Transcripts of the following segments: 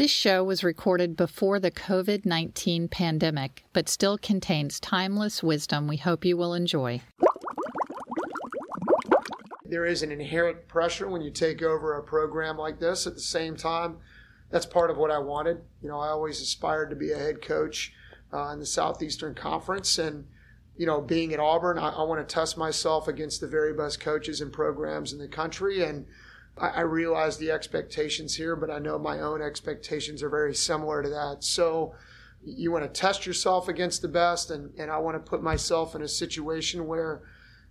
This show was recorded before the COVID-19 pandemic, but still contains timeless wisdom we hope you will enjoy. There is an inherent pressure when you take over a program like this. At the same time, that's part of what I wanted. You know, I always aspired to be a head coach in the Southeastern Conference. And, you know, being at Auburn, I want to test myself against the very best coaches and programs in the country. And I realize the expectations here, but I know my own expectations are very similar to that. So you want to test yourself against the best, and I want to put myself in a situation where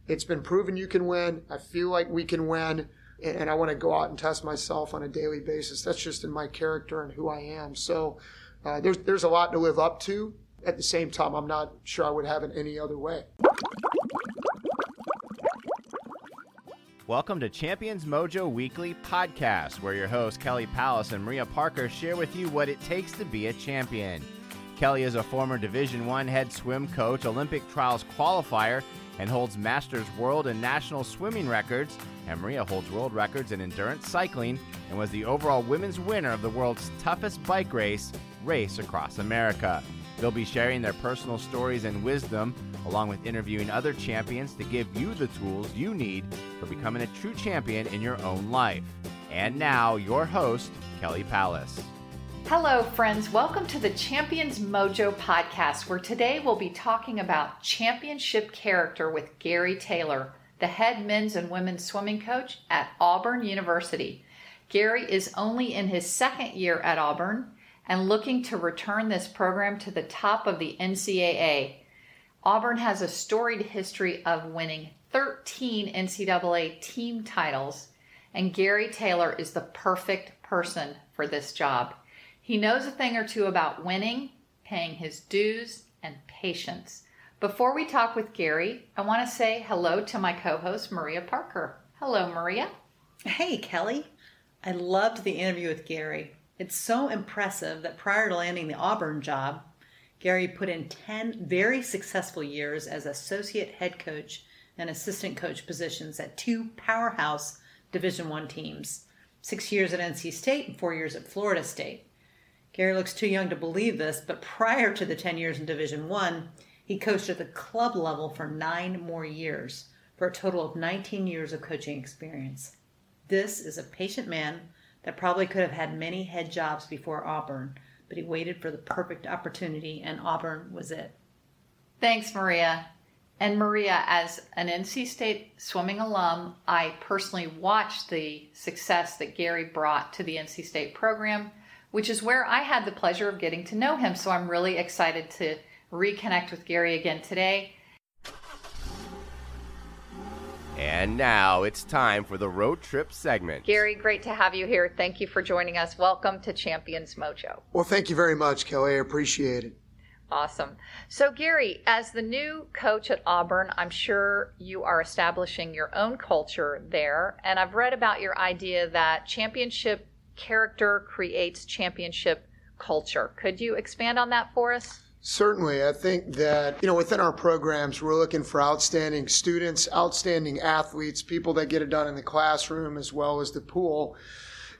it's been proven you can win. I feel like we can win, and I want to go out and test myself on a daily basis. That's just in my character and who I am. So there's a lot to live up to. At the same time, I'm not sure I would have it any other way. Welcome to Champions Mojo Weekly Podcast, where your hosts Kelly Palace and Maria Parker share with you what it takes to be a champion. Kelly is a former Division I head swim coach, Olympic trials qualifier, and holds Masters World and National Swimming records, and Maria holds world records in endurance cycling and was the overall women's winner of the world's toughest bike race, Race Across America. They'll be sharing their personal stories and wisdom, along with interviewing other champions to give you the tools you need for becoming a true champion in your own life. And now, your host, Kelly Palace. Hello, friends. Welcome to the Champions Mojo Podcast, where today we'll be talking about championship character with Gary Taylor, the head men's and women's swimming coach at Auburn University. Gary is only in his second year at Auburn and looking to return this program to the top of the NCAA. Auburn has a storied history of winning 13 NCAA team titles, and Gary Taylor is the perfect person for this job. He knows a thing or two about winning, paying his dues, and patience. Before we talk with Gary, I want to say hello to my co-host, Maria Parker. Hello, Maria. Hey, Kelly. I loved the interview with Gary. It's so impressive that prior to landing the Auburn job, Gary put in 10 very successful years as associate head coach and assistant coach positions at two powerhouse Division I teams, 6 years at NC State and 4 years at Florida State. Gary looks too young to believe this, but prior to the 10 years in Division I, he coached at the club level for 9 more years, for a total of 19 years of coaching experience. This is a patient man that probably could have had many head jobs before Auburn, but he waited for the perfect opportunity, and Auburn was it. Thanks, Maria. And Maria, as an NC State swimming alum, I personally watched the success that Gary brought to the NC State program, which is where I had the pleasure of getting to know him, so I'm really excited to reconnect with Gary again today. And now it's time for the road trip segment. Gary, great to have you here. Thank you for joining us. Welcome to Champions Mojo. Well, thank you very much, Kelly. I appreciate it. Awesome. So, Gary, as the new coach at Auburn, I'm sure you are establishing your own culture there. And I've read about your idea that championship character creates championship culture. Could you expand on that for us? Certainly. I think that, you know, within our programs, we're looking for outstanding students, outstanding athletes, people that get it done in the classroom as well as the pool.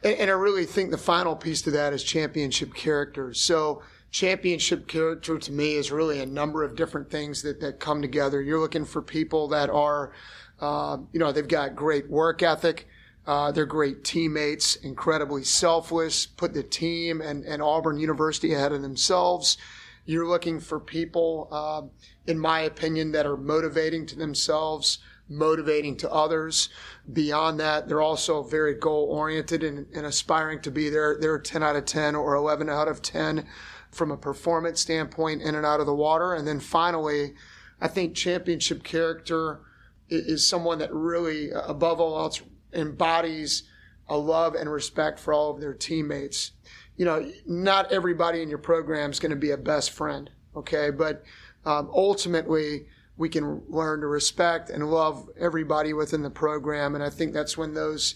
And I really think the final piece to that is championship character. So championship character to me is really a number of different things that come together. You're looking for people that are, you know, they've got great work ethic. They're great teammates, incredibly selfless, put the team and Auburn University ahead of themselves. You're looking for people, in my opinion, that are motivating to themselves, motivating to others. Beyond that, they're also very goal-oriented and aspiring to be their 10 out of 10 or 11 out of 10 from a performance standpoint in and out of the water. And then finally, I think championship character is someone that really, above all else, embodies a love and respect for all of their teammates. You know, not everybody in your program is going to be a best friend, okay? But ultimately, we can learn to respect and love everybody within the program, and I think that's when those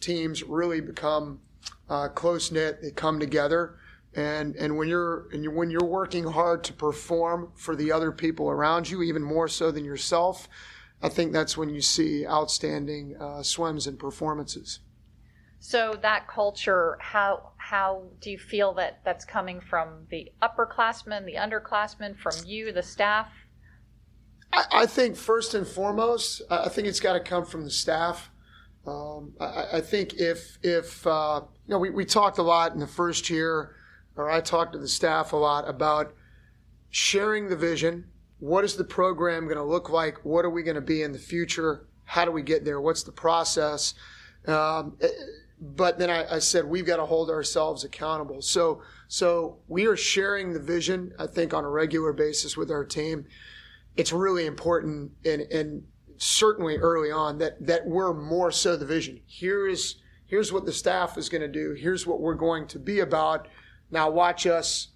teams really become close-knit. They come together, and when you're working hard to perform for the other people around you, even more so than yourself, I think that's when you see outstanding swims and performances. So that culture, how do you feel that that's coming from the upperclassmen, the underclassmen, from you, the staff? I think first and foremost, I think it's got to come from the staff. I think if you know, we talked a lot in the first year, or I talked to the staff a lot about sharing the vision. What is the program going to look like? What are we going to be in the future? How do we get there? What's the process? But then I said, we've got to hold ourselves accountable. So we are sharing the vision, I think, on a regular basis with our team. It's really important, and certainly early on, that we're more so the vision. Here's what the staff is going to do. Here's what we're going to be about. Now watch us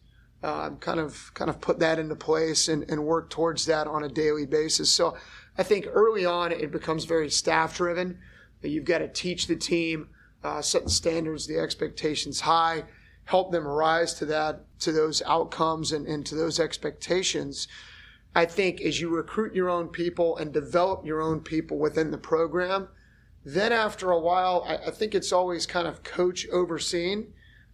kind of put that into place and work towards that on a daily basis. So I think early on it becomes very staff-driven. You've got to teach the team, set the standards, the expectations high, help them rise to those outcomes and to those expectations. I think as you recruit your own people and develop your own people within the program, then after a while, I think it's always kind of coach overseen.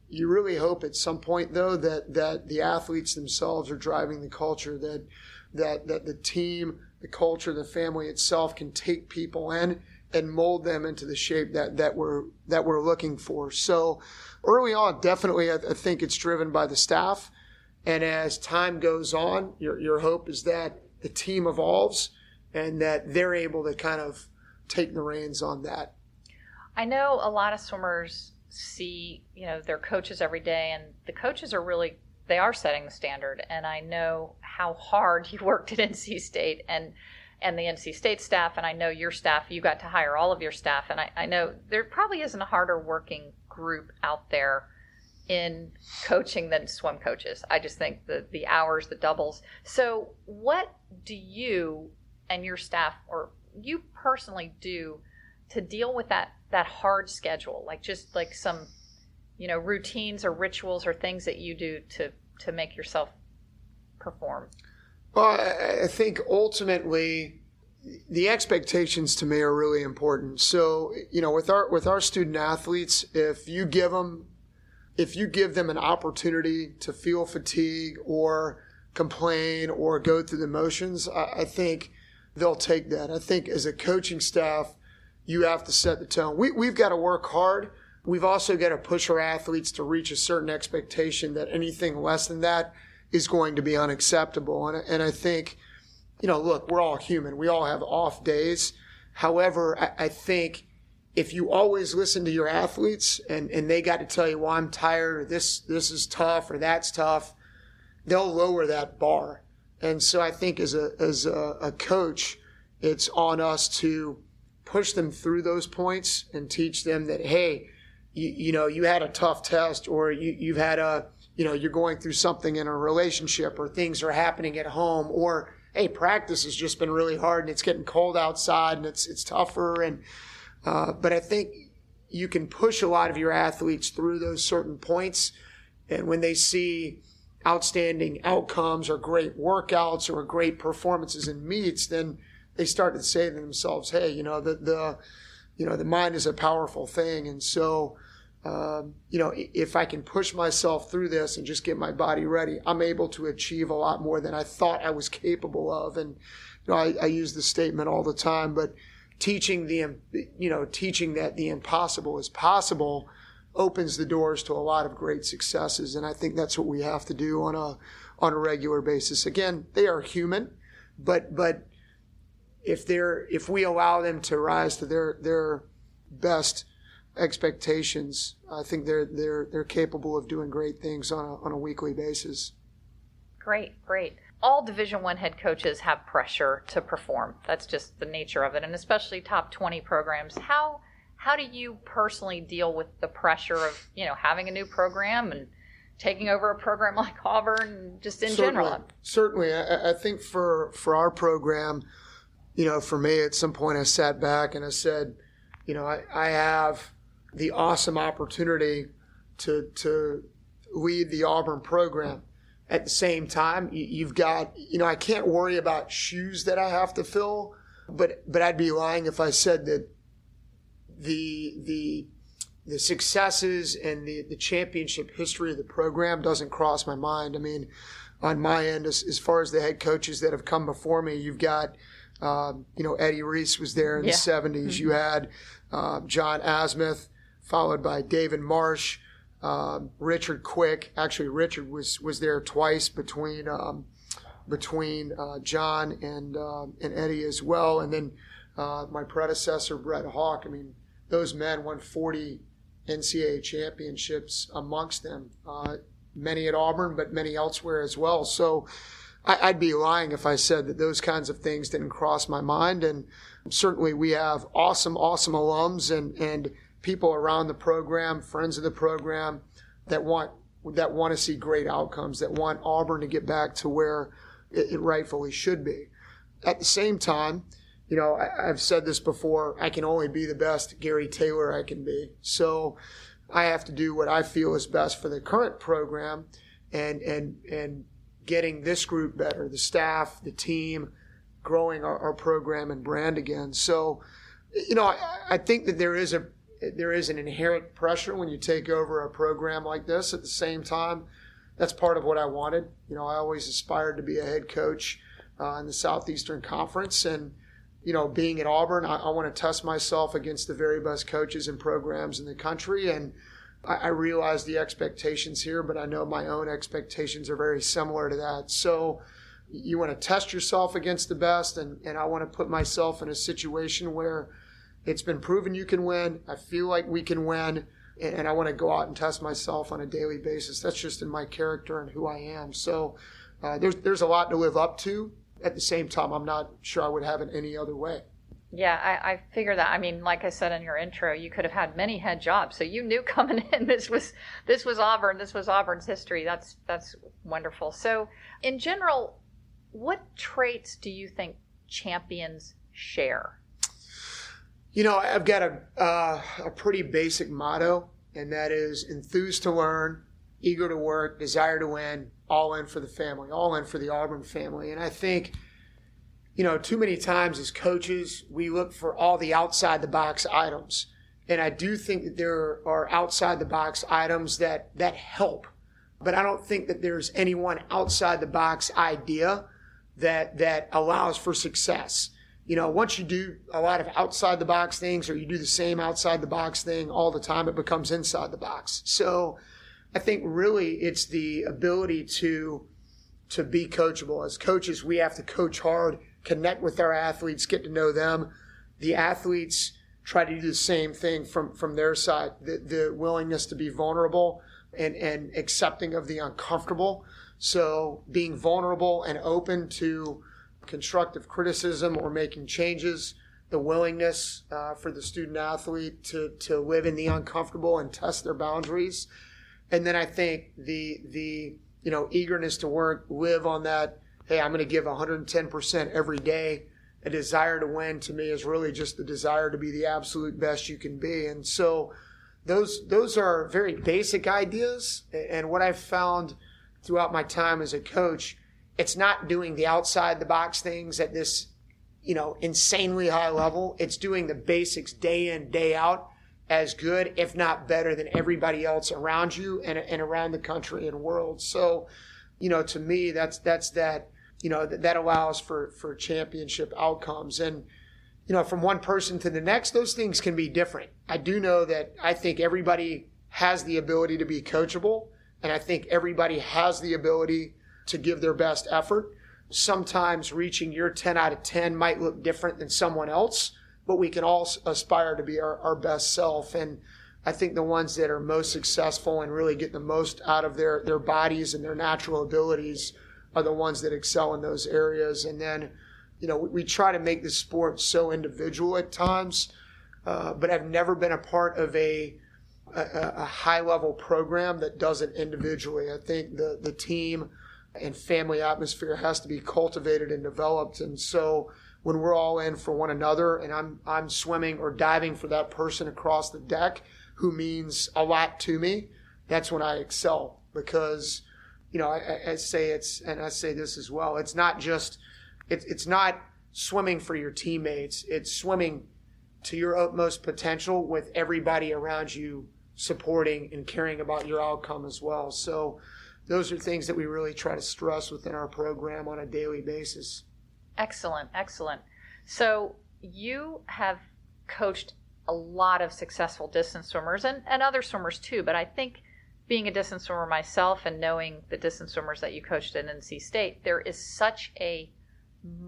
You really hope at some point, though, that the athletes themselves are driving the culture, that the team, the culture, the family itself can take people in and mold them into the shape that we're looking for. So early on, definitely, I think it's driven by the staff. And as time goes on, your hope is that the team evolves and that they're able to kind of take the reins on that. I know a lot of swimmers see, you know, their coaches every day, and the coaches are really, they are setting the standard. And I know how hard you worked at NC State and the NC State staff, and I know your staff, you got to hire all of your staff. And I know there probably isn't a harder working group out there in coaching than swim coaches. I just think the hours, the doubles. So what do you and your staff, or you personally, do to deal with that hard schedule? Like, just like some, you know, routines or rituals or things that you do to make yourself perform? Well, I think ultimately the expectations to me are really important. So, you know, with our student athletes, if you give them an opportunity to feel fatigue or complain or go through the motions, I think they'll take that. I think as a coaching staff, you have to set the tone. We've got to work hard. We've also got to push our athletes to reach a certain expectation that anything less than that is going to be unacceptable. And I think, you know, look, we're all human. We all have off days. However, I think if you always listen to your athletes and they got to tell you, well, I'm tired, or this is tough, or that's tough, they'll lower that bar. And so I think as a coach, it's on us to push them through those points and teach them that, hey, you know, you had a tough test, or you've had a, you know, you're going through something in a relationship, or things are happening at home, or, hey, practice has just been really hard and it's getting cold outside and it's tougher. And but I think you can push a lot of your athletes through those certain points. And when they see outstanding outcomes or great workouts or great performances in meets, then they start to say to themselves, hey, you know, the mind is a powerful thing. And so, you know, if I can push myself through this and just get my body ready, I'm able to achieve a lot more than I thought I was capable of. And, you know, I use this statement all the time, but teaching that the impossible is possible opens the doors to a lot of great successes. And I think that's what we have to do on a regular basis. Again, they are human, but if we allow them to rise to their best expectations, I think they're capable of doing great things on a weekly basis. Great. All Division I head coaches have pressure to perform. That's just the nature of it, and especially top 20 programs. How do you personally deal with the pressure of, you know, having a new program and taking over a program like Auburn, just in general? Certainly. I think for our program, you know, for me at some point I sat back and I said, you know, I have the awesome opportunity to lead the Auburn program. At the same time, you've got, you know, I can't worry about shoes that I have to fill, but I'd be lying if I said that the the successes and the championship history of the program doesn't cross my mind. I mean, on my end, as far as the head coaches that have come before me, you've got, Eddie Reese was there in the 70s. Mm-hmm. You had John Asmuth, followed by David Marsh, Richard Quick. Actually, Richard was there twice between John and Eddie as well. And then my predecessor, Brett Hawk. I mean, those men won 40 NCAA championships amongst them, many at Auburn, but many elsewhere as well. So I'd be lying if I said that those kinds of things didn't cross my mind. And certainly we have awesome, awesome alums and people around the program, friends of the program, that want to see great outcomes, that want Auburn to get back to where it rightfully should be. At the same time, I've said this before, I can only be the best Gary Taylor I can be. So I have to do what I feel is best for the current program and getting this group better, the staff, the team, growing our program and brand again. So, I think that there is an inherent pressure when you take over a program like this. At the same time, that's part of what I wanted. I always aspired to be a head coach in the Southeastern Conference. And, being at Auburn, I want to test myself against the very best coaches and programs in the country. And I realize the expectations here, but I know my own expectations are very similar to that. So you want to test yourself against the best, and I want to put myself in a situation where it's been proven you can win. I feel like we can win, and I want to go out and test myself on a daily basis. That's just in my character and who I am. So there's a lot to live up to. At the same time, I'm not sure I would have it any other way. Yeah, I figure that. I mean, like I said in your intro, you could have had many head jobs. So you knew coming in this was Auburn. This was Auburn's history. That's wonderful. So in general, what traits do you think champions share? I've got a pretty basic motto, and that is enthused to learn, eager to work, desire to win, all in for the family, all in for the Auburn family. And I think, too many times as coaches, we look for all the outside-the-box items. And I do think that there are outside-the-box items that help. But I don't think that there's any one outside-the-box idea that allows for success. Once you do a lot of outside-the-box things or you do the same outside-the-box thing all the time, it becomes inside the box. So I think really it's the ability to be coachable. As coaches, we have to coach hard, connect with our athletes, get to know them. The athletes try to do the same thing from their side, the willingness to be vulnerable and accepting of the uncomfortable. So being vulnerable and open to constructive criticism or making changes, the willingness for the student athlete to live in the uncomfortable and test their boundaries. And then I think the eagerness to work, live on that, hey, I'm going to give 110% every day. A desire to win to me is really just the desire to be the absolute best you can be. And so those are very basic ideas. And what I've found throughout my time as a coach, it's not doing the outside-the-box things at this, insanely high level. It's doing the basics day in, day out as good, if not better, than everybody else around you and around the country and world. So, to me, that allows for championship outcomes. And, from one person to the next, those things can be different. I do know that I think everybody has the ability to be coachable, and I think everybody has the ability to give their best effort. Sometimes reaching your 10 out of 10 might look different than someone else, but we can all aspire to be our best self. And I think the ones that are most successful and really get the most out of their bodies and their natural abilities are the ones that excel in those areas. And then, we try to make this sport so individual at times, but I've never been a part of a high-level program that does it individually. I think the team and family atmosphere has to be cultivated and developed. And so when we're all in for one another and I'm swimming or diving for that person across the deck who means a lot to me, that's when I excel. Because, I say it's, and I say this as well, it's not swimming for your teammates, it's swimming to your utmost potential with everybody around you supporting and caring about your outcome as well. So those are things that we really try to stress within our program on a daily basis. Excellent, excellent. So you have coached a lot of successful distance swimmers and other swimmers too, but I think being a distance swimmer myself and knowing the distance swimmers that you coached at NC State, there is such a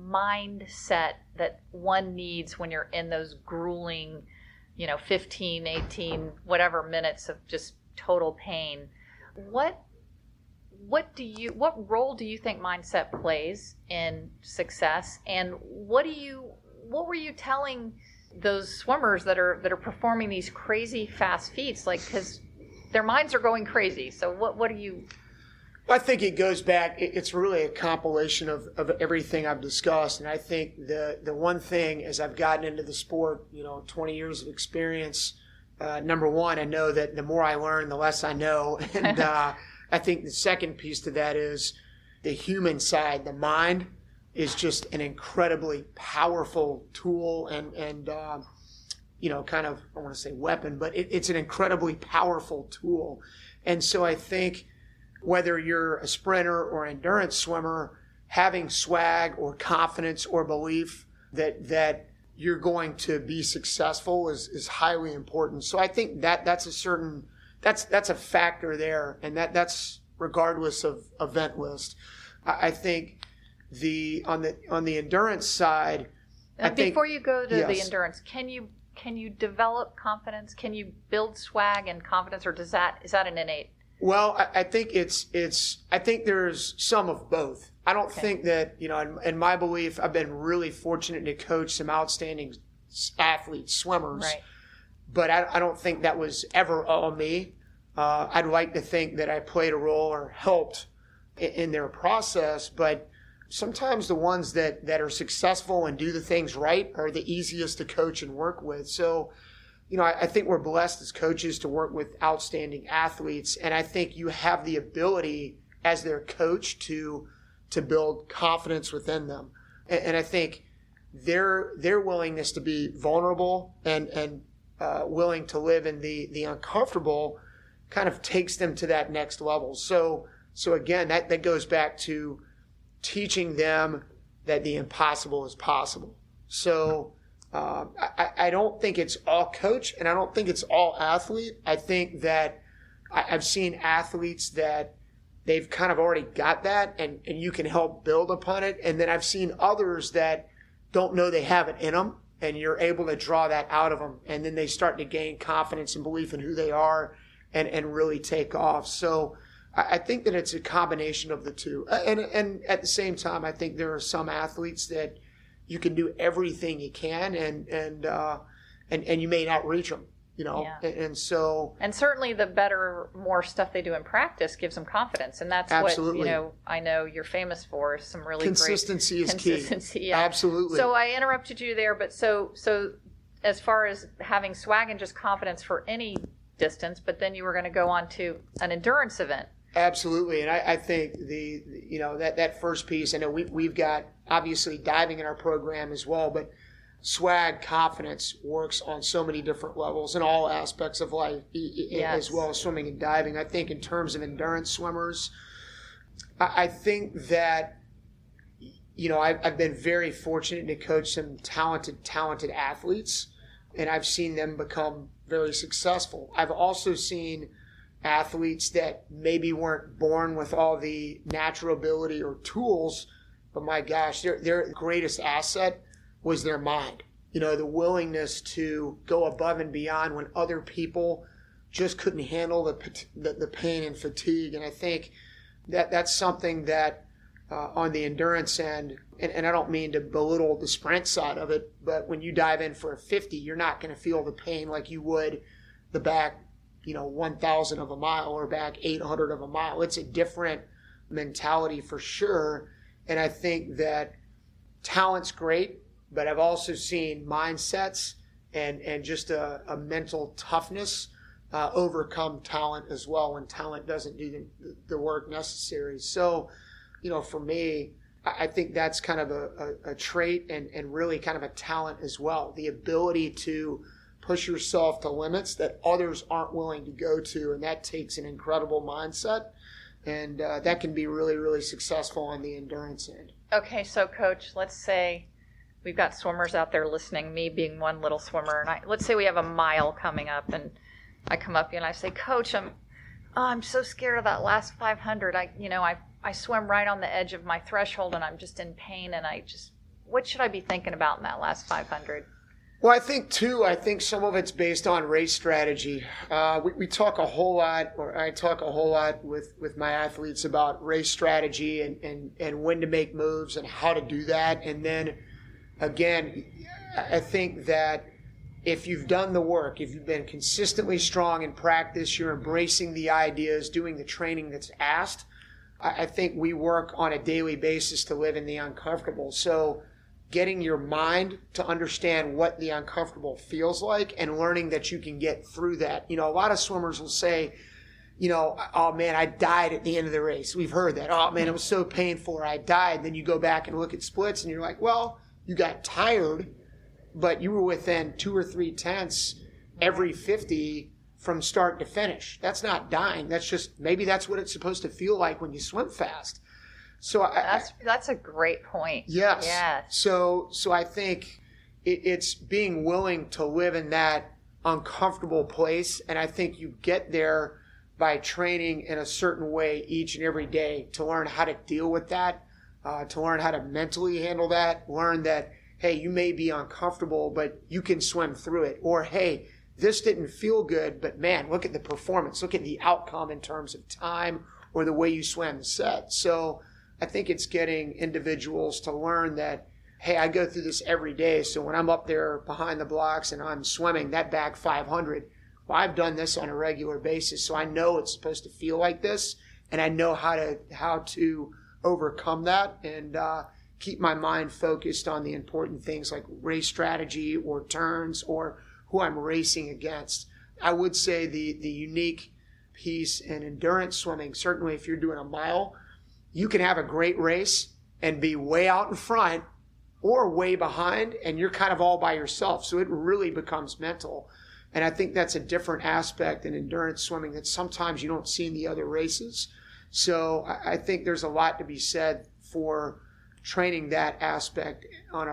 mindset that one needs when you're in those grueling, 15, 18, whatever minutes of just total pain. What role do you think mindset plays in success? And what were you telling those swimmers that are performing these crazy fast feats? Like, because their minds are going crazy. So what do you? I think it goes back, it's really a compilation of everything I've discussed. And I think the one thing as I've gotten into the sport, 20 years of experience, number one, I know that the more I learn, the less I know. And I think the second piece to that is the human side. The mind is just an incredibly powerful tool and I don't want to say weapon, but it's an incredibly powerful tool. And so I think whether you're a sprinter or endurance swimmer, having swag or confidence or belief that you're going to be successful is highly important. So I think that's a factor there, and that's regardless of event list. I think on the endurance side. And before you go to the endurance, can you develop confidence? Can you build swag and confidence, or is that an innate? Well, I think I think there's some of both. I don't think that, in my belief, I've been really fortunate to coach some outstanding athletes, swimmers, right. But I don't think that was ever all me. I'd like to think that I played a role or helped in their process, but sometimes the ones that are successful and do the things right are the easiest to coach and work with. So, I think we're blessed as coaches to work with outstanding athletes, and I think you have the ability as their coach to build confidence within them. And I think their willingness to be vulnerable and willing to live in the uncomfortable kind of takes them to that next level. So again, that goes back to teaching them that the impossible is possible. So I don't think it's all coach, and I don't think it's all athlete. I think that I've seen athletes that they've kind of already got that, and you can help build upon it. And then I've seen others that don't know they have it in them, and you're able to draw that out of them. And then they start to gain confidence and belief in who they are and really take off. So I think that it's a combination of the two. And at the same time, I think there are some athletes that you can do everything you can, and you may not reach them, Yeah. And so, and certainly the better, more stuff they do in practice gives them confidence, and that's absolutely what I know you're famous for, some really consistency great, is consistency, key. Yeah. Absolutely. So I interrupted you there, but so as far as having swag and just confidence for any distance, but then you were going to go on to an endurance event. Absolutely, and I think that first piece. I know we've got obviously diving in our program as well, but swag, confidence works on so many different levels in all aspects of life, yes, as well as swimming and diving. I think in terms of endurance swimmers, I think that I've been very fortunate to coach some talented athletes, and I've seen them become very successful. I've also seen athletes that maybe weren't born with all the natural ability or tools, but my gosh, their greatest asset was their mind. The willingness to go above and beyond when other people just couldn't handle the pain and fatigue. And I think that's something that on the endurance end, and I don't mean to belittle the sprint side of it, but when you dive in for a 50, you're not going to feel the pain like you would the back 1,000 of a mile or back 800 of a mile. It's a different mentality for sure. And I think that talent's great, but I've also seen mindsets and just a mental toughness overcome talent as well when talent doesn't do the work necessary. So, for me, I think that's kind of a trait and really kind of a talent as well. The ability to push yourself to limits that others aren't willing to go to, and that takes an incredible mindset. And that can be really, really successful on the endurance end. Okay, so Coach, let's say we've got swimmers out there listening, me being one little swimmer, and let's say we have a mile coming up, and I come up and I say, Coach, I'm so scared of that last 500. I swim right on the edge of my threshold, and I'm just in pain, and what should I be thinking about in that last 500? Well, I think some of it's based on race strategy. We talk a whole lot, or I talk a whole lot with my athletes about race strategy and when to make moves and how to do that. And then, again, I think that if you've done the work, if you've been consistently strong in practice, you're embracing the ideas, doing the training that's asked, I think we work on a daily basis to live in the uncomfortable. So getting your mind to understand what the uncomfortable feels like and learning that you can get through that. You know, a lot of swimmers will say, oh man, I died at the end of the race. We've heard that. Oh man, it was so painful. I died. Then you go back and look at splits and you're like, well, you got tired, but you were within 2 or 3 tenths every 50 from start to finish. That's not dying. That's just, maybe that's what it's supposed to feel like when you swim fast. So that's a great point. Yes. Yes. So I think it's being willing to live in that uncomfortable place, and I think you get there by training in a certain way each and every day to learn how to deal with that, to learn how to mentally handle that, learn that, hey, you may be uncomfortable, but you can swim through it. Or, hey, this didn't feel good, but, man, look at the performance. Look at the outcome in terms of time or the way you swam the set. So I think it's getting individuals to learn that, hey, I go through this every day. So when I'm up there behind the blocks and I'm swimming that back 500, well, I've done this on a regular basis. So I know it's supposed to feel like this, and I know how to overcome that and keep my mind focused on the important things like race strategy or turns or who I'm racing against. I would say the unique piece in endurance swimming, certainly if you're doing a mile, you can have a great race and be way out in front or way behind, and you're kind of all by yourself. So it really becomes mental. And I think that's a different aspect in endurance swimming that sometimes you don't see in the other races. So I think there's a lot to be said for training that aspect on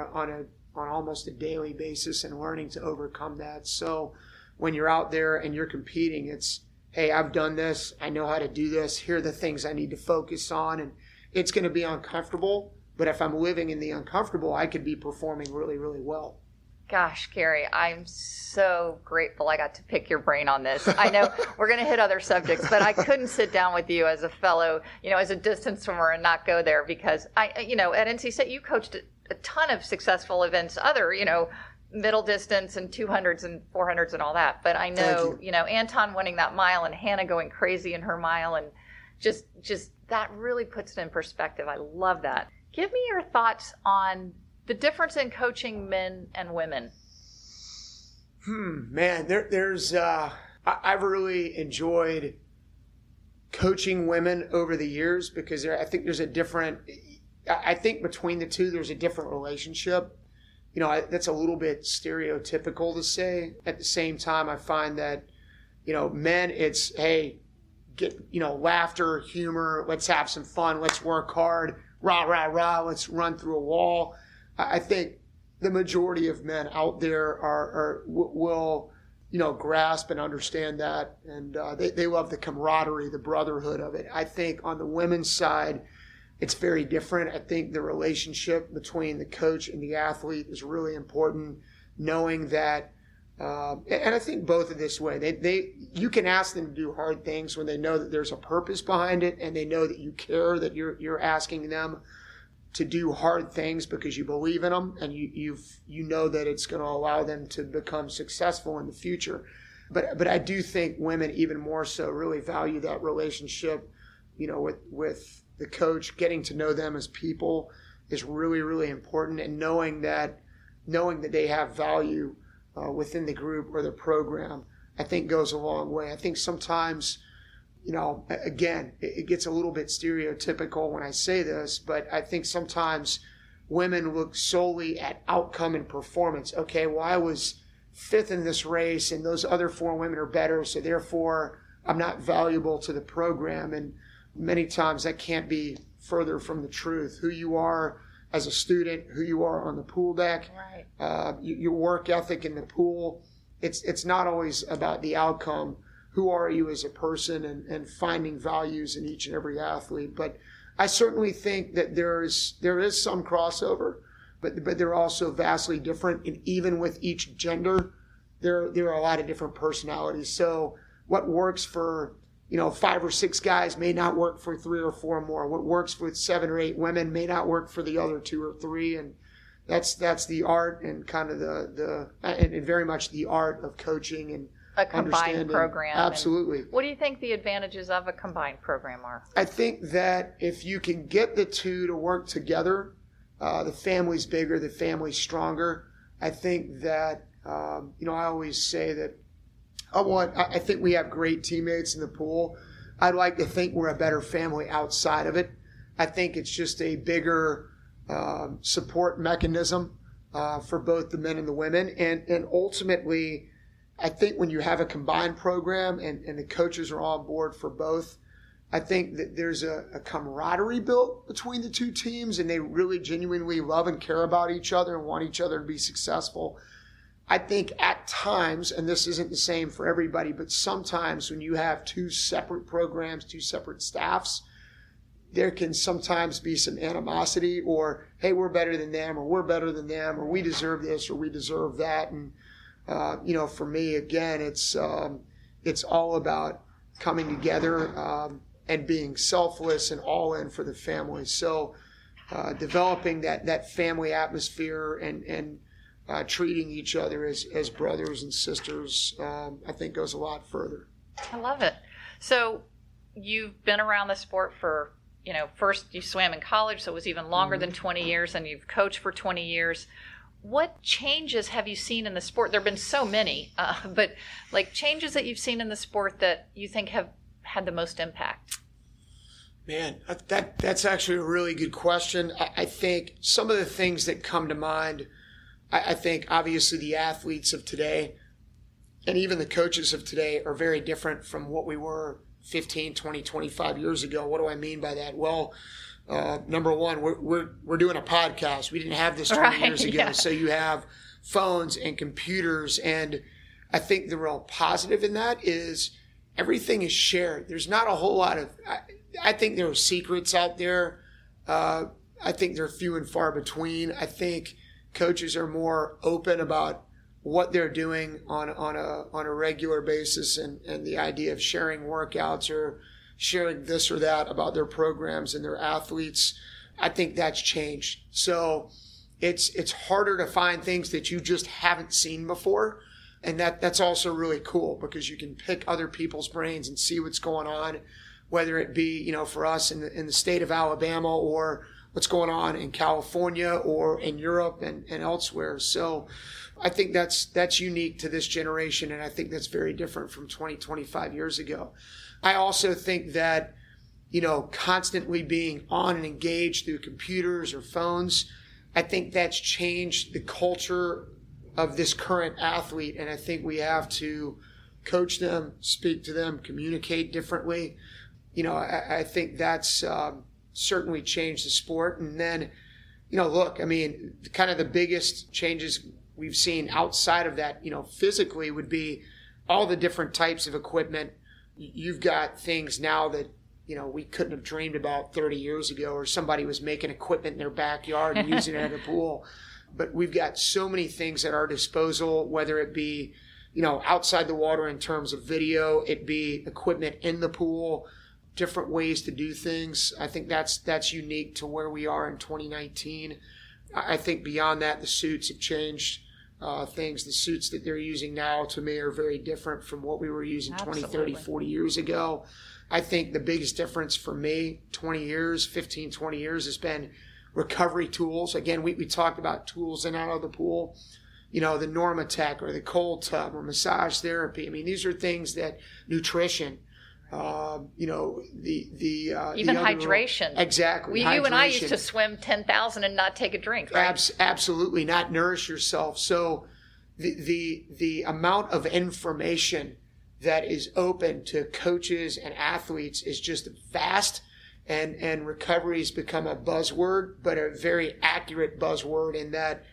almost a daily basis and learning to overcome that. So when you're out there and you're competing, it's, hey, I've done this, I know how to do this, here are the things I need to focus on, and it's going to be uncomfortable, but if I'm living in the uncomfortable, I could be performing really, really well. Gosh, Gary, I'm so grateful I got to pick your brain on this. I know we're going to hit other subjects, but I couldn't sit down with you as a fellow, as a distance swimmer and not go there because, at NC State, you coached a ton of successful events, other, middle distance and 200s and 400s and all that. But I know, Anton winning that mile and Hannah going crazy in her mile and just that really puts it in perspective. I love that. Give me your thoughts on the difference in coaching men and women. Man, there's I've really enjoyed coaching women over the years because I think between the two, there's a different relationship. That's a little bit stereotypical to say. At the same time, I find that, men, it's, hey, get, laughter, humor, let's have some fun, let's work hard, rah, rah, rah, let's run through a wall. I think the majority of men out there will grasp and understand that, and they love the camaraderie, the brotherhood of it. I think on the women's side, it's very different. I think the relationship between the coach and the athlete is really important, knowing that, and I think both are this way. You can ask them to do hard things when they know that there's a purpose behind it and they know that you care, that you're asking them to do hard things because you believe in them and you know that it's going to allow them to become successful in the future. But I do think women even more so really value that relationship, with the coach. Getting to know them as people is really, really important, and knowing that they have value within the group or the program, I think goes a long way. I think sometimes you know, again, it gets a little bit stereotypical when I say this, but I think sometimes women look solely at outcome and performance. Okay, well, I was fifth in this race and those other four women are better, so therefore I'm not valuable to the program. And many times that can't be further from the truth. Who you are as a student, who you are on the pool deck, right. Your work ethic in the pool. It's not always about the outcome. Who are you as a person, and finding values in each and every athlete. But I certainly think that there is some crossover, but they're also vastly different. And even with each gender, there are a lot of different personalities. So what works for, you know, 5 or 6 guys may not work for 3 or 4 more. What works with 7 or 8 women may not work for the other 2 or 3. And that's the art and kind of and very much the art of coaching and a combined program. Absolutely. And what do you think the advantages of a combined program are? I think that if you can get the two to work together, the family's bigger, the family's stronger. I think that, you know, I always say that I think we have great teammates in the pool. I'd like to think we're a better family outside of it. I think it's just a bigger support mechanism for both the men and the women. And ultimately, I think when you have a combined program and the coaches are on board for both, I think that there's a camaraderie built between the two teams, and they really genuinely love and care about each other and want each other to be successful. I think at times, and this isn't the same for everybody, but sometimes when you have 2 separate programs, 2 separate staffs, there can sometimes be some animosity, or, hey, we're better than them, or we're better than them, or we deserve this, or we deserve that. And, you know, for me, again, it's all about coming together, and being selfless and all in for the family. So developing that family atmosphere and treating each other as brothers and sisters, I think goes a lot further. I love it. So you've been around the sport for, you know, first you swam in college, so it was even longer than 20 years, and you've coached for 20 years. What changes have you seen in the sport? There have been so many, but like changes that you've seen in the sport that you think have had the most impact? Man, that's actually a really good question. I think some of the things that come to mind, I think obviously the athletes of today and even the coaches of today are very different from what we were 15, 20, 25 years ago. What do I mean by that? Well, number one, we're doing a podcast. We didn't have this 20 years ago. Yeah. So you have phones and computers, and I think the real positive in that is everything is shared. There's not a whole lot of – I think there are secrets out there. I think they're few and far between. I think coaches are more open about what they're doing on a regular basis, and the idea of sharing workouts or sharing this or that about their programs and their athletes. I think that's changed. So it's harder to find things that you just haven't seen before. And that's also really cool because you can pick other people's brains and see what's going on, whether it be, you know, for us in the state of Alabama, or what's going on in California or in Europe and elsewhere. So I think that's unique to this generation, and I think that's very different from 20, 25 years ago. I also think that, you know, constantly being on and engaged through computers or phones, I think that's changed the culture of this current athlete, and I think we have to coach them, speak to them, communicate differently. You know, I think that's certainly changed the sport. And then, you know, look, I mean, kind of the biggest changes we've seen outside of that, you know, physically, would be all the different types of equipment. You've got things now that, you know, we couldn't have dreamed about 30 years ago, or somebody was making equipment in their backyard and using it at a pool. But we've got so many things at our disposal, whether it be, you know, outside the water in terms of video, it be equipment in the pool, different ways to do things. I think that's unique to where we are in 2019. I think beyond that, the suits have changed things. The suits that they're using now, to me, are very different from what we were using 20, 30, 40 years ago. I think the biggest difference for me, 20 years, has been recovery tools. Again, we talked about tools in and out of the pool, you know, the Norma Tech or the cold tub or massage therapy. I mean, these are things that nutrition, hydration. Exactly. Well, you and I used to swim 10,000 and not take a drink, right? Absolutely, not nourish yourself. So the amount of information that is open to coaches and athletes is just vast, and recovery has become a buzzword, but a very accurate buzzword in that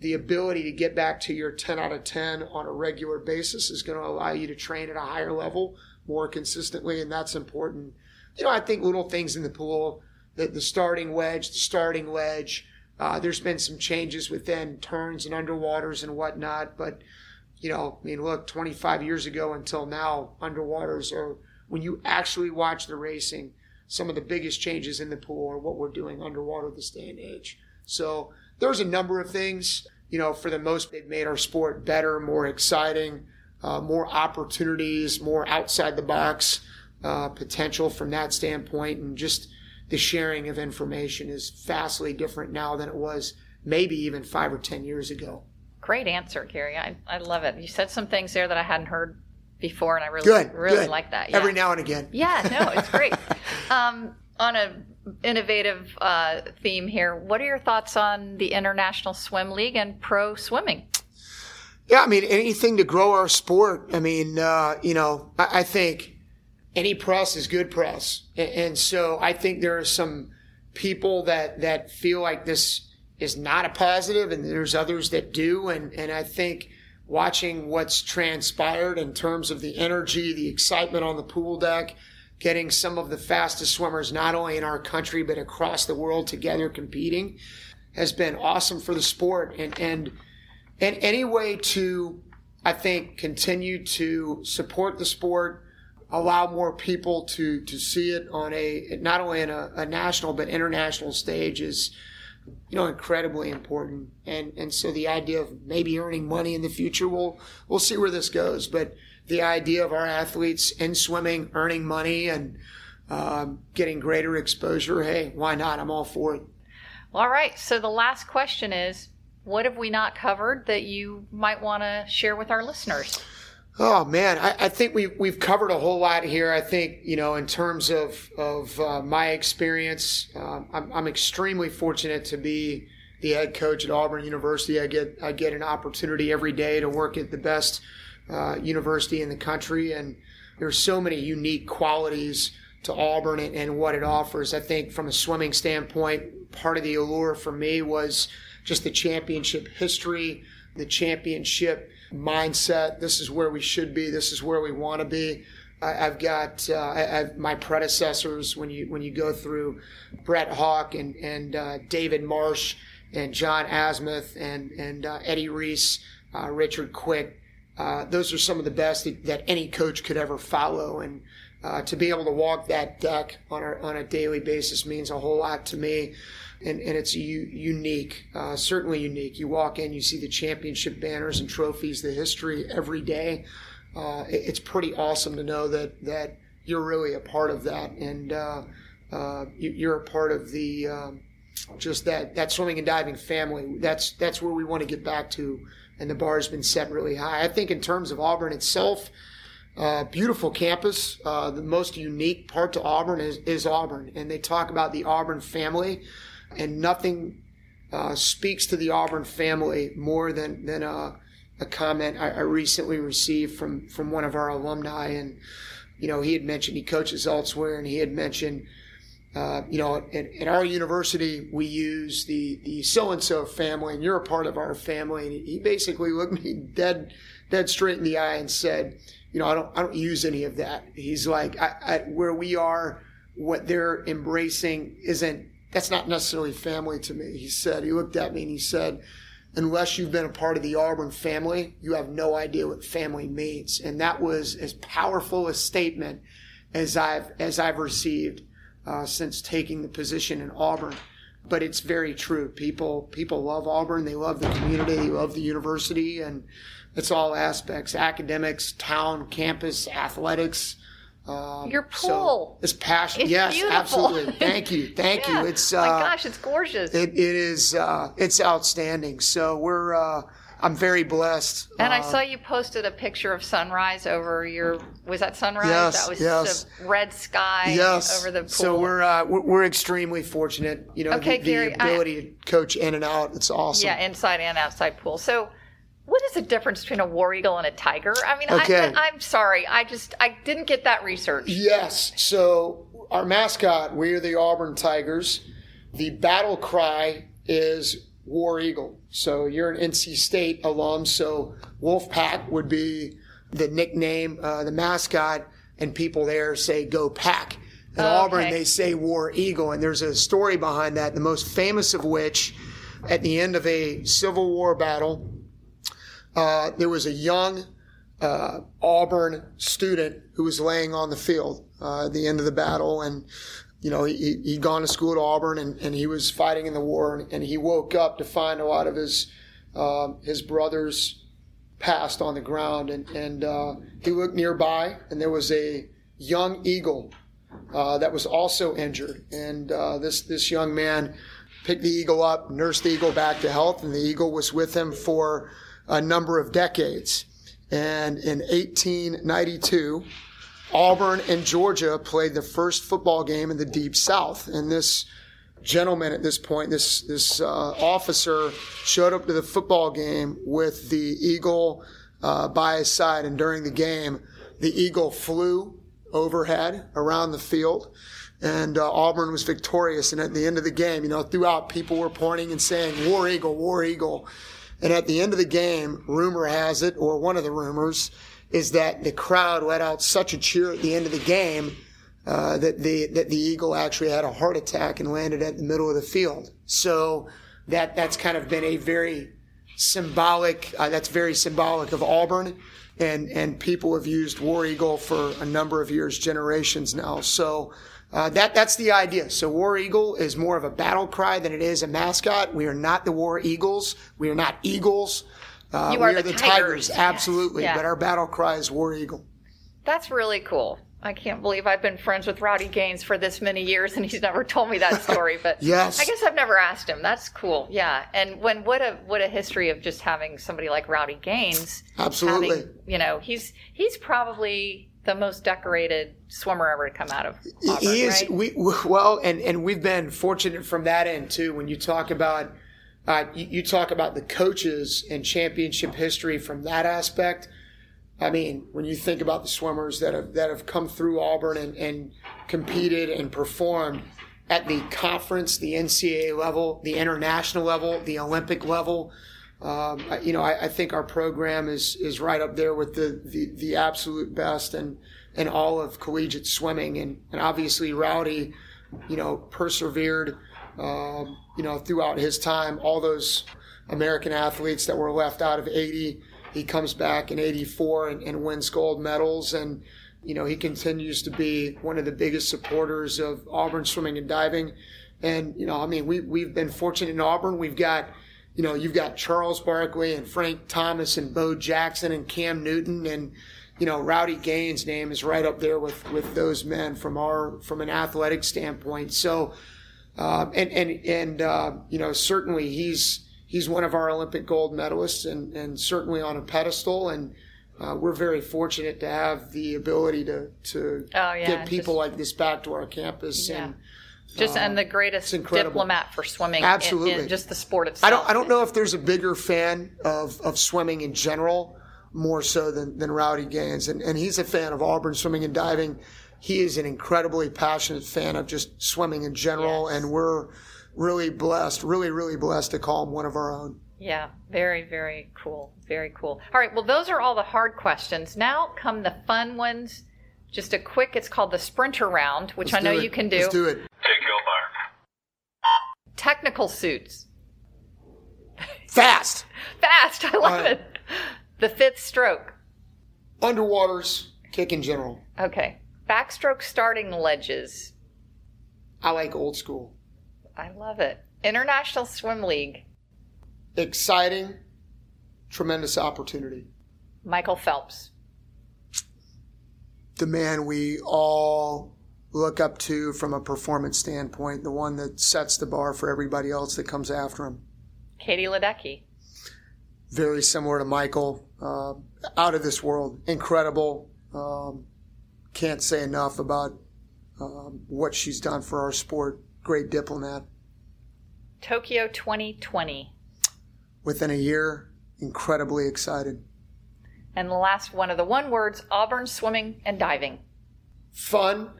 the ability to get back to your 10 out of 10 on a regular basis is going to allow you to train at a higher level more consistently, and that's important. You know, I think little things in the pool, the starting wedge, there's been some changes within turns and underwaters and whatnot, but, you know, I mean, look, 25 years ago until now, underwaters are, when you actually watch the racing, some of the biggest changes in the pool are what we're doing underwater this day and age. So there's a number of things, you know, for the most, they've made our sport better, more exciting, more opportunities, more outside the box potential from that standpoint. And just the sharing of information is vastly different now than it was maybe even 5 or 10 years ago. Great answer, Gary. I love it. You said some things there that I hadn't heard before, and I really like that. Yeah. Every now and again. Yeah, no, it's great. On an innovative theme here, what are your thoughts on the International Swim League and pro swimming? Yeah, I mean, anything to grow our sport. I mean, I think any press is good press. And so I think there are some people that feel like this is not a positive, and there's others that do. And I think watching what's transpired in terms of the energy, the excitement on the pool deck, getting some of the fastest swimmers, not only in our country, but across the world together competing, has been awesome for the sport. And any way to, I think, continue to support the sport, allow more people to see it on a, not only in a national but international stage is, you know, incredibly important. And so the idea of maybe earning money in the future, we'll see where this goes. But the idea of our athletes in swimming earning money and getting greater exposure, hey, why not? I'm all for it. All right. So the last question is, what have we not covered that you might want to share with our listeners? Oh, man, I think we've covered a whole lot here. I think, you know, in terms of my experience, I'm extremely fortunate to be the head coach at Auburn University. I get an opportunity every day to work at the best university in the country, and there's so many unique qualities to Auburn and what it offers. I think from a swimming standpoint, part of the allure for me was just the championship history, the championship mindset. This is where we should be. This is where we want to be. I've got my predecessors, when you go through Brett Hawk and David Marsh and John Asmuth and Eddie Reese, Richard Quick. Those are some of the best that any coach could ever follow. And to be able to walk that deck on a daily basis means a whole lot to me. And it's unique, certainly unique. You walk in, you see the championship banners and trophies, the history every day. It's pretty awesome to know that you're really a part of that, and you're a part of the just that swimming and diving family. That's where we want to get back to, and the bar has been set really high. I think in terms of Auburn itself, beautiful campus. The most unique part to Auburn is Auburn, and they talk about the Auburn family. And nothing speaks to the Auburn family more than a comment I recently received from one of our alumni. And, you know, he had mentioned he coaches elsewhere, and he had mentioned, you know, at our university, we use the so-and-so family, and you're a part of our family. And he basically looked me dead straight in the eye and said, you know, I don't use any of that. He's like, where we are, what they're embracing isn't, that's not necessarily family to me. He said, he looked at me and he said, unless you've been a part of the Auburn family, you have no idea what family means. And that was as powerful a statement as I've received since taking the position in Auburn. But it's very true. People love Auburn. They love the community. They love the university. And it's all aspects, academics, town, campus, athletics. Your pool. So it's passion. It's yes, beautiful. Absolutely. Thank yeah. you. It's my gosh, it's gorgeous. It is. It's outstanding. So we're. I'm very blessed. And I saw you posted a picture of sunrise over your, was that sunrise? Yes, that was the red sky over the pool. So we're extremely fortunate. You know, the Gary, ability to coach in and out, it's awesome. Yeah, inside and outside pool. So what is the difference between a war eagle and a tiger? I mean, I'm sorry. I didn't get that research. Yes. So our mascot, we are the Auburn Tigers. The battle cry is war eagle. So you're an NC State alum, so Wolfpack would be the nickname, the mascot, and people there say go Pack. In Auburn, they say war eagle, and there's a story behind that, the most famous of which, at the end of a Civil War battle, there was a young Auburn student who was laying on the field at the end of the battle, and you know, he'd gone to school at Auburn, and he was fighting in the war, and he woke up to find a lot of his brothers passed on the ground, and he looked nearby, and there was a young eagle that was also injured, and this young man picked the eagle up, nursed the eagle back to health, and the eagle was with him for a number of decades. And in 1892, Auburn and Georgia played the first football game in the Deep South. And this gentleman at this point, this officer, showed up to the football game with the eagle by his side. And during the game, the eagle flew overhead around the field. And Auburn was victorious. And at the end of the game, you know, throughout, people were pointing and saying, war eagle, war eagle. And at the end of the game, rumor has it, or one of the rumors, is that the crowd let out such a cheer at the end of the game that the eagle actually had a heart attack and landed at the middle of the field. So that's kind of been a very symbolic. That's very symbolic of Auburn, and people have used war eagle for a number of years, generations now. So that's the idea. So war eagle is more of a battle cry than it is a mascot. We are not the war eagles. We are not eagles. We are the Tigers, absolutely. Yes. Yeah. But our battle cry is war eagle. That's really cool. I can't believe I've been friends with Rowdy Gaines for this many years, and he's never told me that story. But yes. I guess I've never asked him. That's cool. Yeah. And what a history of just having somebody like Rowdy Gaines. Absolutely. He's probably the most decorated swimmer ever to come out of Auburn, he is. Right? And we've been fortunate from that end too. When you talk about you talk about the coaches and championship history from that aspect. I mean, when you think about the swimmers that have come through Auburn and competed and performed at the conference, the NCAA level, the international level, the Olympic level, I think our program is right up there with the absolute best in all of collegiate swimming. And obviously Rowdy, persevered throughout his time, all those American athletes that were left out of 80, he comes back in 84 and wins gold medals. And, he continues to be one of the biggest supporters of Auburn swimming and diving. And, we've been fortunate in Auburn. We've got, you've got Charles Barkley and Frank Thomas and Bo Jackson and Cam Newton. And, Rowdy Gaines' name is right up there with those men from an athletic standpoint. So, certainly he's one of our Olympic gold medalists and certainly on a pedestal. And we're very fortunate to have the ability to get people like this back to our campus. Yeah. And the greatest diplomat for swimming. Absolutely. In just the sport itself. I don't know if there's a bigger fan of swimming in general, more so than Rowdy Gaines. And he's a fan of Auburn swimming and diving. He is an incredibly passionate fan of just swimming in general, yes. And we're really blessed, really, really blessed to call him one of our own. Yeah, very, very cool, very cool. All right, well, those are all the hard questions. Now come the fun ones. Just a quick, it's called the sprinter round, which I know you can do. Let's do it. Take your mark. Technical suits. Fast. Fast, I love it. The fifth stroke. Underwaters, kick in general. Okay. Backstroke starting ledges. I like old school. I love it. International Swim League. Exciting, tremendous opportunity. Michael Phelps. The man we all look up to from a performance standpoint, the one that sets the bar for everybody else that comes after him. Katie Ledecky. very similar to Michael, out of this world, incredible. Can't say enough about what she's done for our sport. Great diplomat. Tokyo 2020. Within a year, incredibly excited. And the last one of the one words, Auburn swimming and diving. Fun,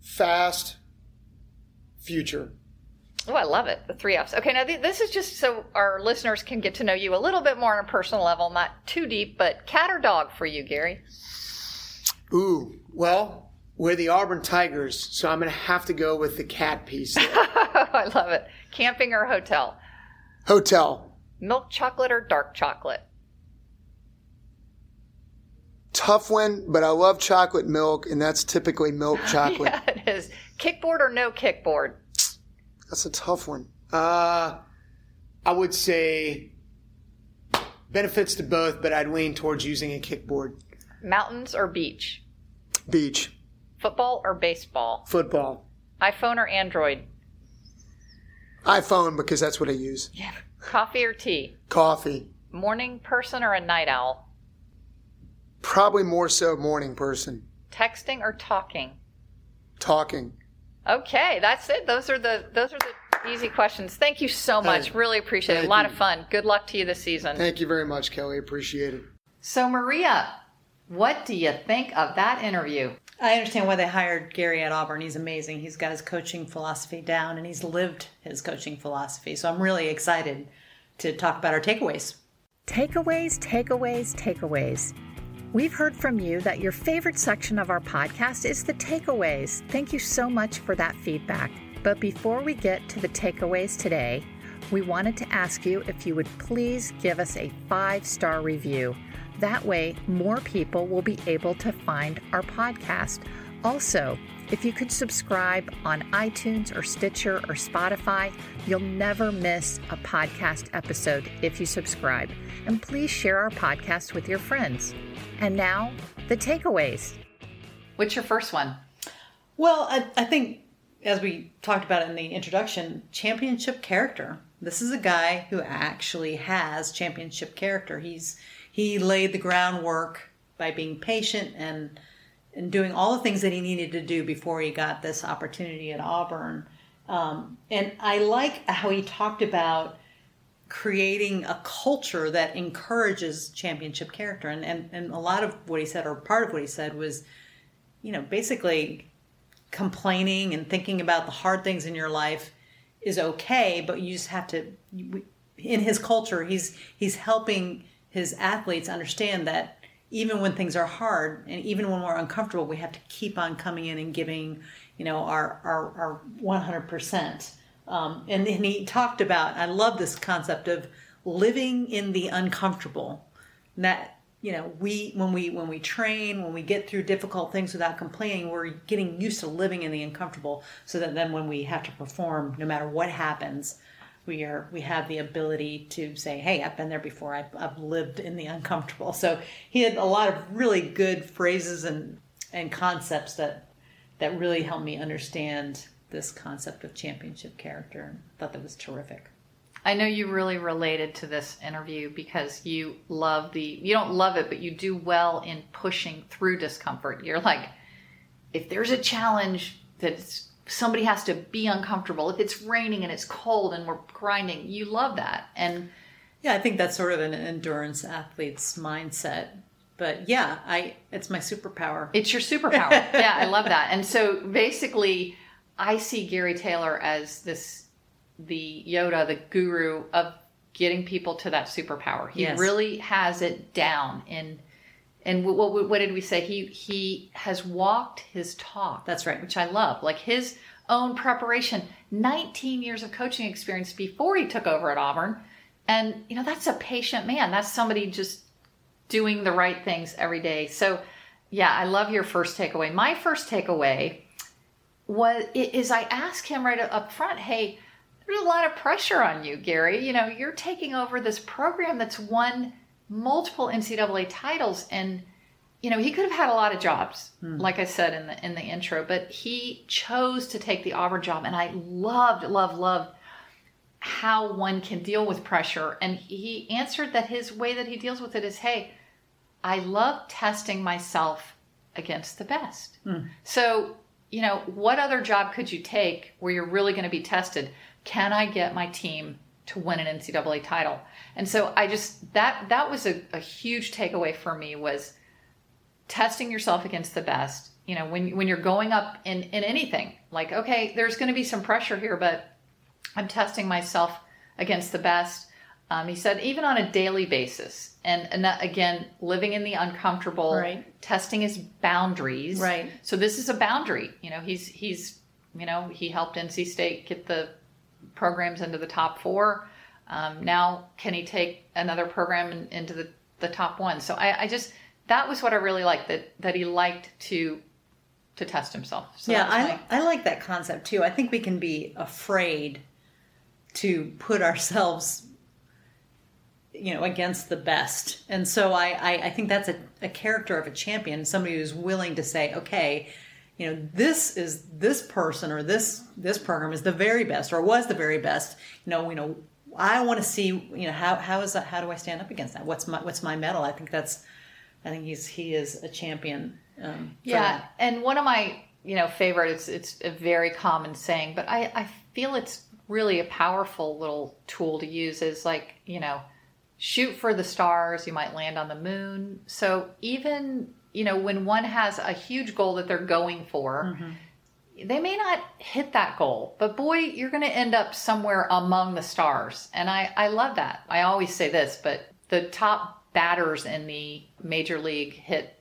fast, future. Oh, I love it. The three F's. Okay, now this is just so our listeners can get to know you a little bit more on a personal level, not too deep, but cat or dog for you, Gary? Ooh, well, we're the Auburn Tigers, so I'm going to have to go with the cat piece. I love it. Camping or hotel? Hotel. Milk chocolate or dark chocolate? Tough one, but I love chocolate milk, and that's typically milk chocolate. Yeah, it is. Kickboard or no kickboard? That's a tough one. I would say benefits to both, but I'd lean towards using a kickboard. Mountains or beach? Beach. Football or baseball? Football. iPhone or Android? iPhone, because that's what I use. Yeah. Coffee or tea? Coffee. Morning person or a night owl? Probably more so morning person. Texting or talking? Talking. Okay, that's it. Those are the easy questions. Thank you so much. Really appreciate it. A lot of fun. Good luck to you this season. Thank you very much, Kelly. Appreciate it. So, Maria, what do you think of that interview? I understand why they hired Gary at Auburn. He's amazing. He's got his coaching philosophy down, and he's lived his coaching philosophy. So I'm really excited to talk about our takeaways. Takeaways, takeaways, takeaways. We've heard from you that your favorite section of our podcast is the takeaways. Thank you so much for that feedback. But before we get to the takeaways today, we wanted to ask you if you would please give us a 5-star review. That way, more people will be able to find our podcast. Also, if you could subscribe on iTunes or Stitcher or Spotify, you'll never miss a podcast episode if you subscribe. And please share our podcast with your friends. And now, the takeaways. What's your first one? Well, I think, as we talked about in the introduction, championship character. This is a guy who actually has championship character. He laid the groundwork by being patient and doing all the things that he needed to do before he got this opportunity at Auburn. And I like how he talked about creating a culture that encourages championship character. And a lot of what he said, or part of what he said, was, you know, basically complaining and thinking about the hard things in your life is okay, but you just have to, in his culture, he's helping his athletes understand that even when things are hard and even when we're uncomfortable, we have to keep on coming in and giving, you know, our 100%. And then he talked about, I love this concept of living in the uncomfortable. And that, you know, when we train, when we get through difficult things without complaining, we're getting used to living in the uncomfortable, so that then when we have to perform, no matter what happens, we have the ability to say, hey, I've been there before. I've lived in the uncomfortable. So he had a lot of really good phrases and concepts that really helped me understand this concept of championship character. I thought that was terrific. I know you really related to this interview because you don't love it, but you do well in pushing through discomfort. You're like, if there's a challenge that's somebody has to be uncomfortable, if it's raining and it's cold and we're grinding, you love that. And yeah, I think that's sort of an endurance athlete's mindset. But yeah, it's my superpower. It's your superpower. Yeah, I love that. And so basically, I see Gary Taylor as the Yoda, the guru of getting people to that superpower. He really has it down. And what did we say? He has walked his talk. That's right. Which I love. Like his own preparation, 19 years of coaching experience before he took over at Auburn. And, you know, that's a patient man. That's somebody just doing the right things every day. So, yeah, I love your first takeaway. My first takeaway is I asked him right up front, hey, there's a lot of pressure on you, Gary. You know, you're taking over this program that's won multiple NCAA titles, and, you know, he could have had a lot of jobs, like I said in the intro, but he chose to take the Auburn job, and I loved how one can deal with pressure. And he answered that his way that he deals with it is, hey, I love testing myself against the best. Mm. So, you know, what other job could you take where you're really going to be tested? Can I get my team to win an NCAA title? And so I just, that was a huge takeaway for me, was testing yourself against the best. You know, when you're going up in anything, like, okay, there's going to be some pressure here, but I'm testing myself against the best. He said, even on a daily basis. And that, again, living in the uncomfortable, right. Testing his boundaries. Right. So this is a boundary. You know, he's, you know, he helped NC State get the programs into the top four. Now can he take another program into the top one? So I just, that was what I really liked, that he liked to test himself. So yeah, I like that concept too. I think we can be afraid to put ourselves, you know, against the best. And so I think that's a character of a champion, somebody who's willing to say, okay, you know, this is this person, or this program is the very best, or was the very best. You know, I want to see, you know, how is that, how do I stand up against that? What's my medal? I think he is a champion. Yeah. And one of my, you know, favorites, it's a very common saying, but I feel it's really a powerful little tool to use, is like, you know, shoot for the stars, you might land on the moon. So even, you know, when one has a huge goal that they're going for, mm-hmm. they may not hit that goal, but boy, you're going to end up somewhere among the stars. And I love that. I always say this, but the top batters in the major league hit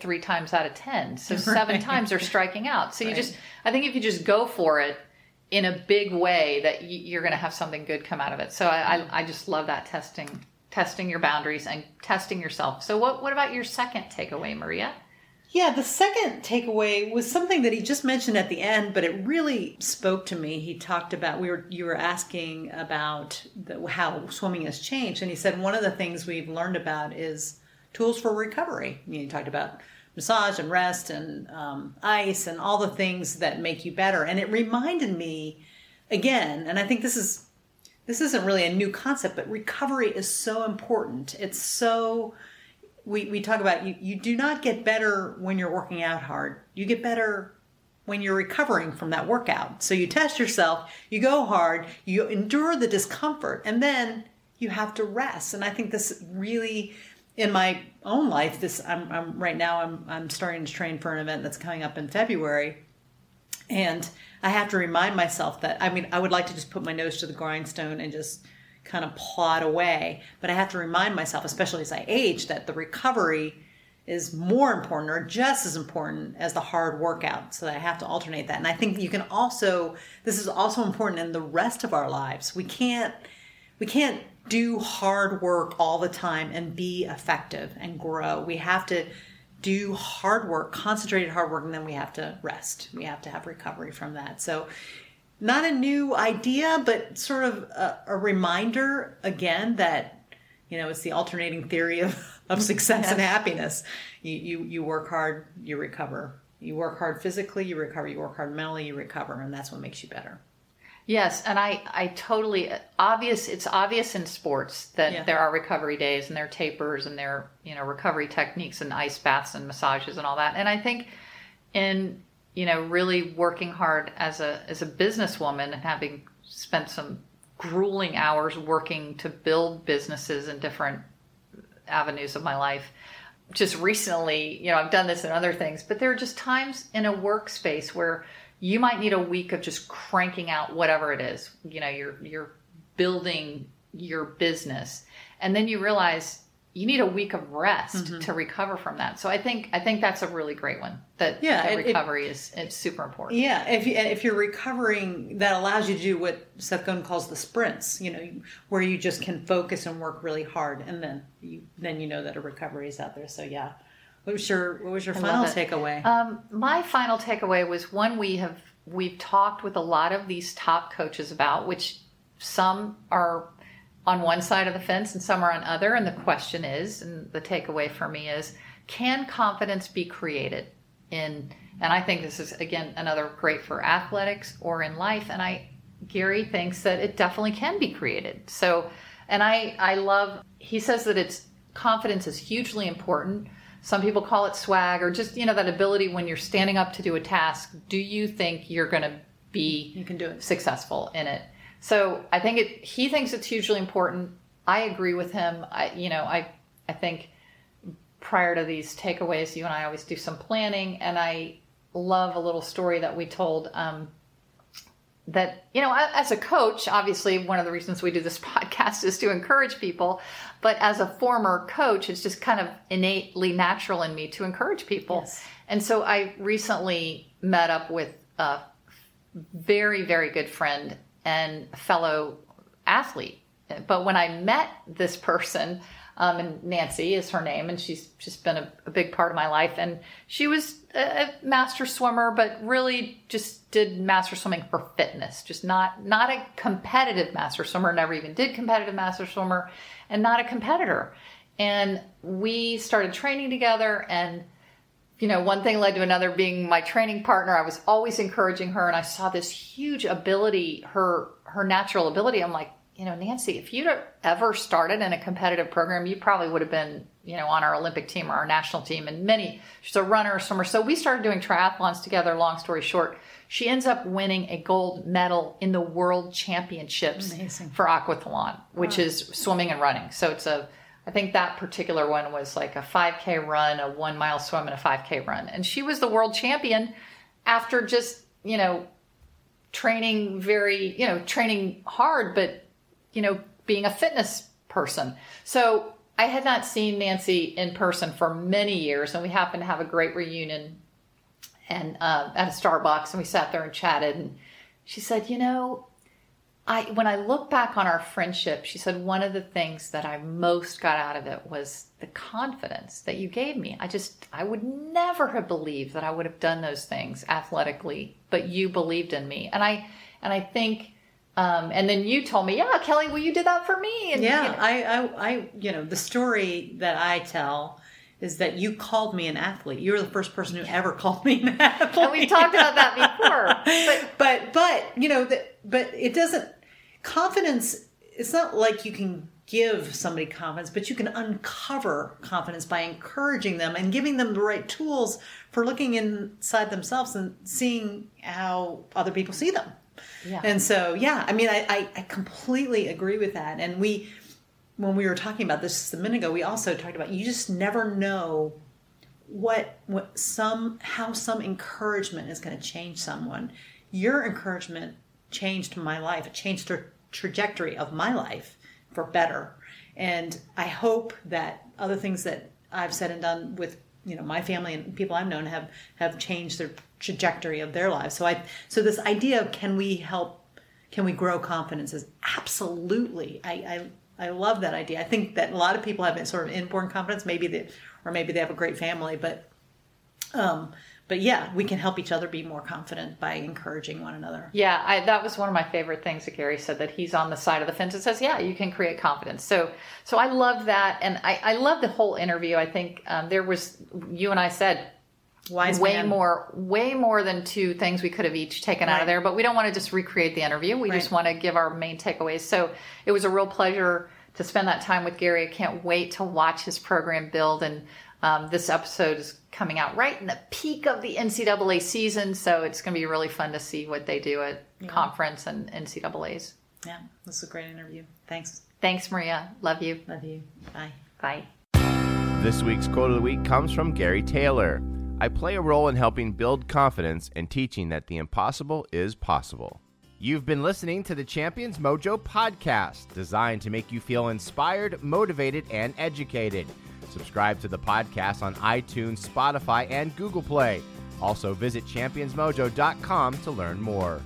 3 times out of 10. So 7 right. times they're striking out. So you right. I think if you just go for it in a big way, that you're going to have something good come out of it. So I just love that, testing your boundaries and testing yourself. So what about your second takeaway, Maria? Yeah, the second takeaway was something that he just mentioned at the end, but it really spoke to me. He talked about, you were asking about how swimming has changed. And he said, one of the things we've learned about is tools for recovery. You know, you talked about massage and rest and ice and all the things that make you better. And it reminded me again, and I think this isn't really a new concept, but recovery is so important. It's so, we talk about you do not get better when you're working out hard. You get better when you're recovering from that workout. So you test yourself, you go hard, you endure the discomfort, and then you have to rest. And I think this really, in my own life, I'm starting to train for an event that's coming up in February, and I have to remind myself that, I mean, I would like to just put my nose to the grindstone and just kind of plod away, but I have to remind myself, especially as I age, that the recovery is more important, or just as important as the hard workout. So that I have to alternate that. And I think you can also, this is also important in the rest of our lives. We can't do hard work all the time and be effective and grow. We have to do hard work, concentrated hard work, and then we have to rest. We have to have recovery from that. So not a new idea, but sort of a reminder again that, you know, it's the alternating theory of success yes. and happiness. You work hard, you recover. You work hard physically, you recover. You work hard mentally, you recover. And that's what makes you better. Yes, and I totally, it's obvious in sports that yeah. there are recovery days and there are tapers and there are, you know, recovery techniques and ice baths and massages and all that. And I think in, you know, really working hard as a businesswoman and having spent some grueling hours working to build businesses in different avenues of my life, just recently, you know, I've done this and other things, but there are just times in a workspace where you might need a week of just cranking out whatever it is. You know, you're building your business, and then you realize you need a week of rest mm-hmm. to recover from that. So I think that's a really great one. That yeah, recovery is super important. Yeah, if you're recovering, that allows you to do what Seth Godin calls the sprints. You know, where you just can focus and work really hard, and then you know that a recovery is out there. So yeah. What was your final takeaway? My final takeaway was one we've talked with a lot of these top coaches about, which some are on one side of the fence and some are on other. And the question is, and the takeaway for me is, can confidence be created in? And I think this is, again, another great for athletics or in life. And I Gary thinks that it definitely can be created. So, and I love, he says that it's confidence is hugely important. Some people call it swag, or just, you know, that ability when you're standing up to do a task, do you think you're going to be you can do it. Successful in it? So I think he thinks it's hugely important. I agree with him. I think prior to these takeaways, you and I always do some planning, and I love a little story that we told, that, you know, as a coach, obviously one of the reasons we do this podcast is to encourage people, but as a former coach, it's just kind of innately natural in me to encourage people. Yes. And so I recently met up with a very, very good friend and fellow athlete. But when I met this person, and Nancy is her name, and she's just been a big part of my life. And she was a master swimmer, but really just did master swimming for fitness, just not a competitive master swimmer, never even did competitive master swimmer, and not a competitor. And we started training together, and, you know, one thing led to another, being my training partner. I was always encouraging her, and I saw this huge ability, her natural ability. I'm like, you know, Nancy, if you'd ever started in a competitive program, you probably would have been, you know, on our Olympic team or our national team. And she's a runner, a swimmer. So we started doing triathlons together. Long story short, she ends up winning a gold medal in the world championships. Amazing. For aquathlon, which is swimming and running. So it's I think that particular one was like a 5K run, a 1 mile swim, and a 5K run. And she was the world champion after just, you know, training hard, but, you know, being a fitness person. So I had not seen Nancy in person for many years, and we happened to have a great reunion and at a Starbucks, and we sat there and chatted. And she said, you know, when I look back on our friendship, she said, one of the things that I most got out of it was the confidence that you gave me. I would never have believed that I would have done those things athletically, but you believed in me. And I think, and then you told me, yeah, Kelly, well, you did that for me. And, yeah, you know. I, you know, the story that I tell is that you called me an athlete. You were the first person who ever called me an athlete. And we've talked about that before. But you know, but it doesn't, confidence, it's not like you can give somebody confidence, but you can uncover confidence by encouraging them and giving them the right tools for looking inside themselves and seeing how other people see them. Yeah. And so, yeah, I mean, I completely agree with that. And when we were talking about this just a minute ago, we also talked about, you just never know how some encouragement is going to change someone. Your encouragement changed my life. It changed the trajectory of my life for better. And I hope that other things that I've said and done with, you know, my family and people I've known have changed their trajectory of their lives. So this idea of can we grow confidence is absolutely, I love that idea. I think that a lot of people have sort of inborn confidence, maybe they have a great family, but yeah, we can help each other be more confident by encouraging one another. Yeah, that was one of my favorite things that Gary said, that he's on the side of the fence and says, yeah, you can create confidence. So I love that. And I love the whole interview. I think you and I said, wise way man. Way more than two things we could have each taken out of there, but we don't want to just recreate the interview. We just want to give our main takeaways. So it was a real pleasure to spend that time with Gary. I can't wait to watch his program build, and this episode is coming out right in the peak of the NCAA season, so it's going to be really fun to see what they do at conference and NCAAs. Yeah, this is a great interview. Thanks, Maria. Love you. Love you. Bye. This week's quote of the week comes from Gary Taylor. I play a role in helping build confidence and teaching that the impossible is possible. You've been listening to the Champions Mojo podcast, designed to make you feel inspired, motivated, and educated. Subscribe to the podcast on iTunes, Spotify, and Google Play. Also visit championsmojo.com to learn more.